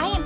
I am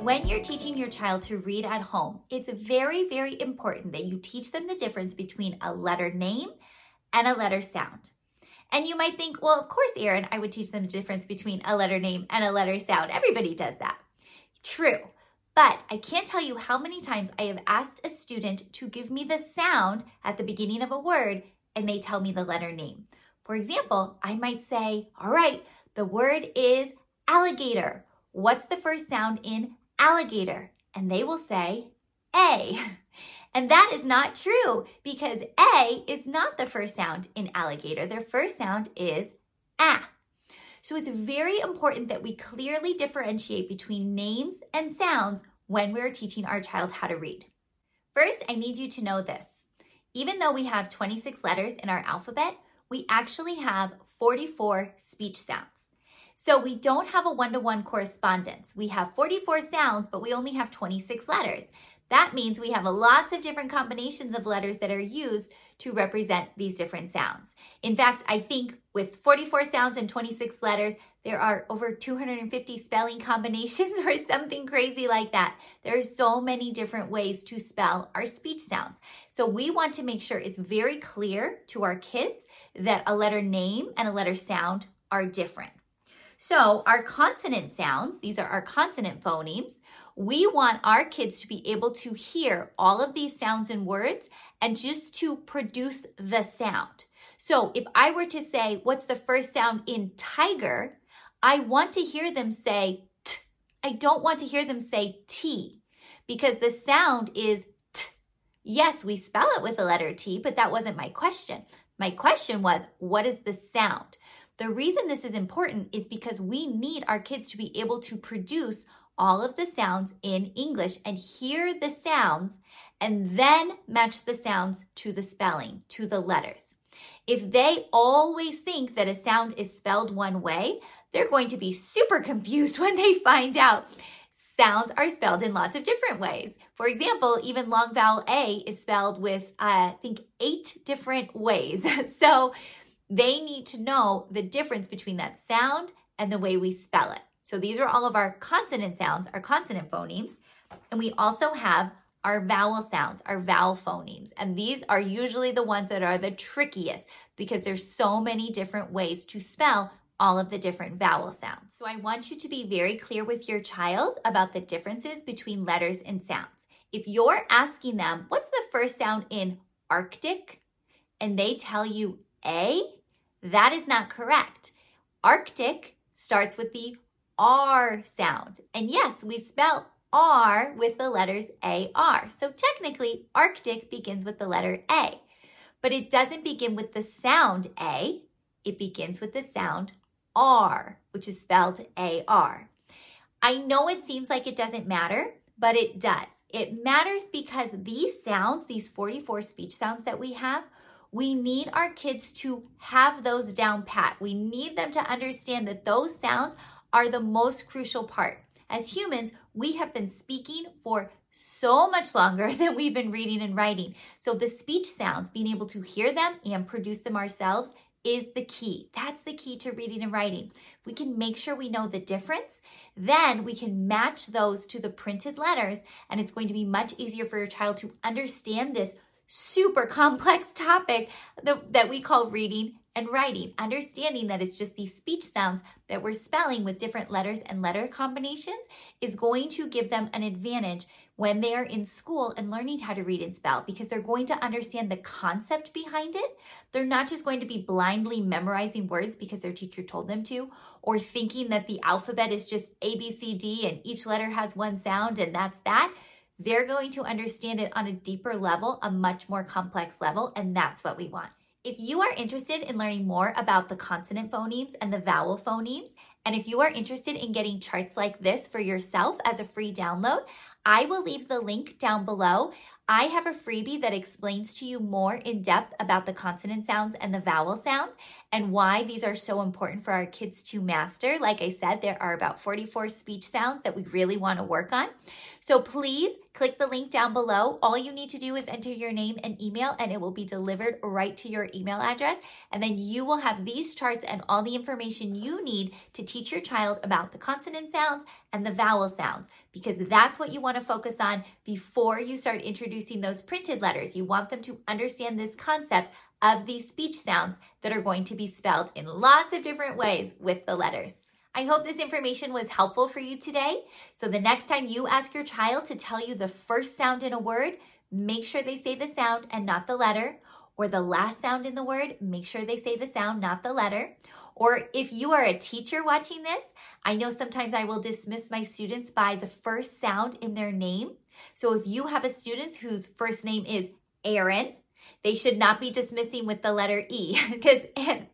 When you're teaching your child to read at home, it's very, very important that you teach them the difference between a letter name and a letter sound. And you might think, well, of course, Erin, I would teach them the difference between a letter name and a letter sound. Everybody does that. True. But I can't tell you how many times I have asked a student to give me the sound at the beginning of a word and they tell me the letter name. For example, I might say, all right, the word is alligator. What's the first sound in alligator? And they will say A. And that is not true because A is not the first sound in alligator. Their first sound is A. So it's very important that we clearly differentiate between names and sounds when we're teaching our child how to read. First, I need you to know this. Even though we have 26 letters in our alphabet, we actually have 44 speech sounds. So we don't have a one-to-one correspondence. We have 44 sounds, but we only have 26 letters. That means we have lots of different combinations of letters that are used to represent these different sounds. In fact, I think with 44 sounds and 26 letters, there are over 250 spelling combinations or something crazy like that. There are so many different ways to spell our speech sounds. So we want to make sure it's very clear to our kids that a letter name and a letter sound are different. So our consonant sounds, these are our consonant phonemes. We want our kids to be able to hear all of these sounds and words and just to produce the sound. So if I were to say, what's the first sound in tiger? I want to hear them say t. I don't want to hear them say t because the sound is t. Yes, we spell it with the letter t, but that wasn't my question. My question was, what is the sound? The reason this is important is because we need our kids to be able to produce all of the sounds in English and hear the sounds and then match the sounds to the spelling, to the letters. If they always think that a sound is spelled one way, they're going to be super confused when they find out sounds are spelled in lots of different ways. For example, even long vowel A is spelled with, I think, 8 different ways. So they need to know the difference between that sound and the way we spell it. So these are all of our consonant sounds, our consonant phonemes, and we also have our vowel sounds, our vowel phonemes. And these are usually the ones that are the trickiest because there's so many different ways to spell all of the different vowel sounds. So I want you to be very clear with your child about the differences between letters and sounds. If you're asking them, what's the first sound in Arctic? And they tell you A, that is not correct. Arctic starts with the R sound. And yes, we spell R with the letters AR. So technically, Arctic begins with the letter A, but it doesn't begin with the sound A. It begins with the sound R, which is spelled AR. I know it seems like it doesn't matter, but it does. It matters because these sounds, these 44 speech sounds that we have, we need our kids to have those down pat. We need them to understand that those sounds are the most crucial part. As humans, we have been speaking for so much longer than we've been reading and writing. So the speech sounds, being able to hear them and produce them ourselves is the key. That's the key to reading and writing. If we can make sure we know the difference, then we can match those to the printed letters, and it's going to be much easier for your child to understand this super complex topic that we call reading and writing, understanding that it's just these speech sounds that we're spelling with different letters and letter combinations is going to give them an advantage when they're in school and learning how to read and spell, because they're going to understand the concept behind it. They're not just going to be blindly memorizing words because their teacher told them to, or thinking that the alphabet is just A, B, C, D, and each letter has one sound and that's that. They're going to understand it on a deeper level, a much more complex level, and that's what we want. If you are interested in learning more about the consonant phonemes and the vowel phonemes, and if you are interested in getting charts like this for yourself as a free download, I will leave the link down below. I have a freebie that explains to you more in depth about the consonant sounds and the vowel sounds and why these are so important for our kids to master. Like I said, there are about 44 speech sounds that we really want to work on. So please click the link down below. All you need to do is enter your name and email, and it will be delivered right to your email address. And then you will have these charts and all the information you need to teach your child about the consonant sounds and the vowel sounds, because that's what you want to focus on before you start introducing those printed letters. You want them to understand this concept of these speech sounds that are going to be spelled in lots of different ways with the letters. I hope this information was helpful for you today. So the next time you ask your child to tell you the first sound in a word, make sure they say the sound and not the letter. Or the last sound in the word, make sure they say the sound, not the letter. Or if you are a teacher watching this, I know sometimes I will dismiss my students by the first sound in their name. So if you have a student whose first name is Erin, they should not be dismissing with the letter E, because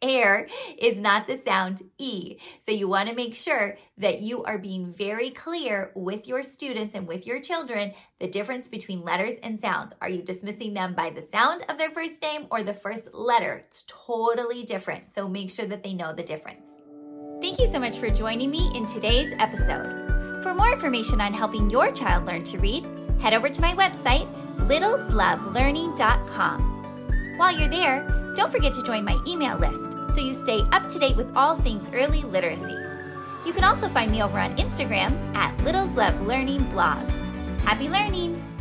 air is not the sound E. So you want to make sure that you are being very clear with your students and with your children the difference between letters and sounds. Are you dismissing them by the sound of their first name or the first letter? It's totally different. So make sure that they know the difference. Thank you so much for joining me in today's episode. For more information on helping your child learn to read, head over to my website, LittlesLoveLearning.com. While you're there, don't forget to join my email list so you stay up to date with all things early literacy. You can also find me over on Instagram at LittlesLoveLearningBlog. Happy learning!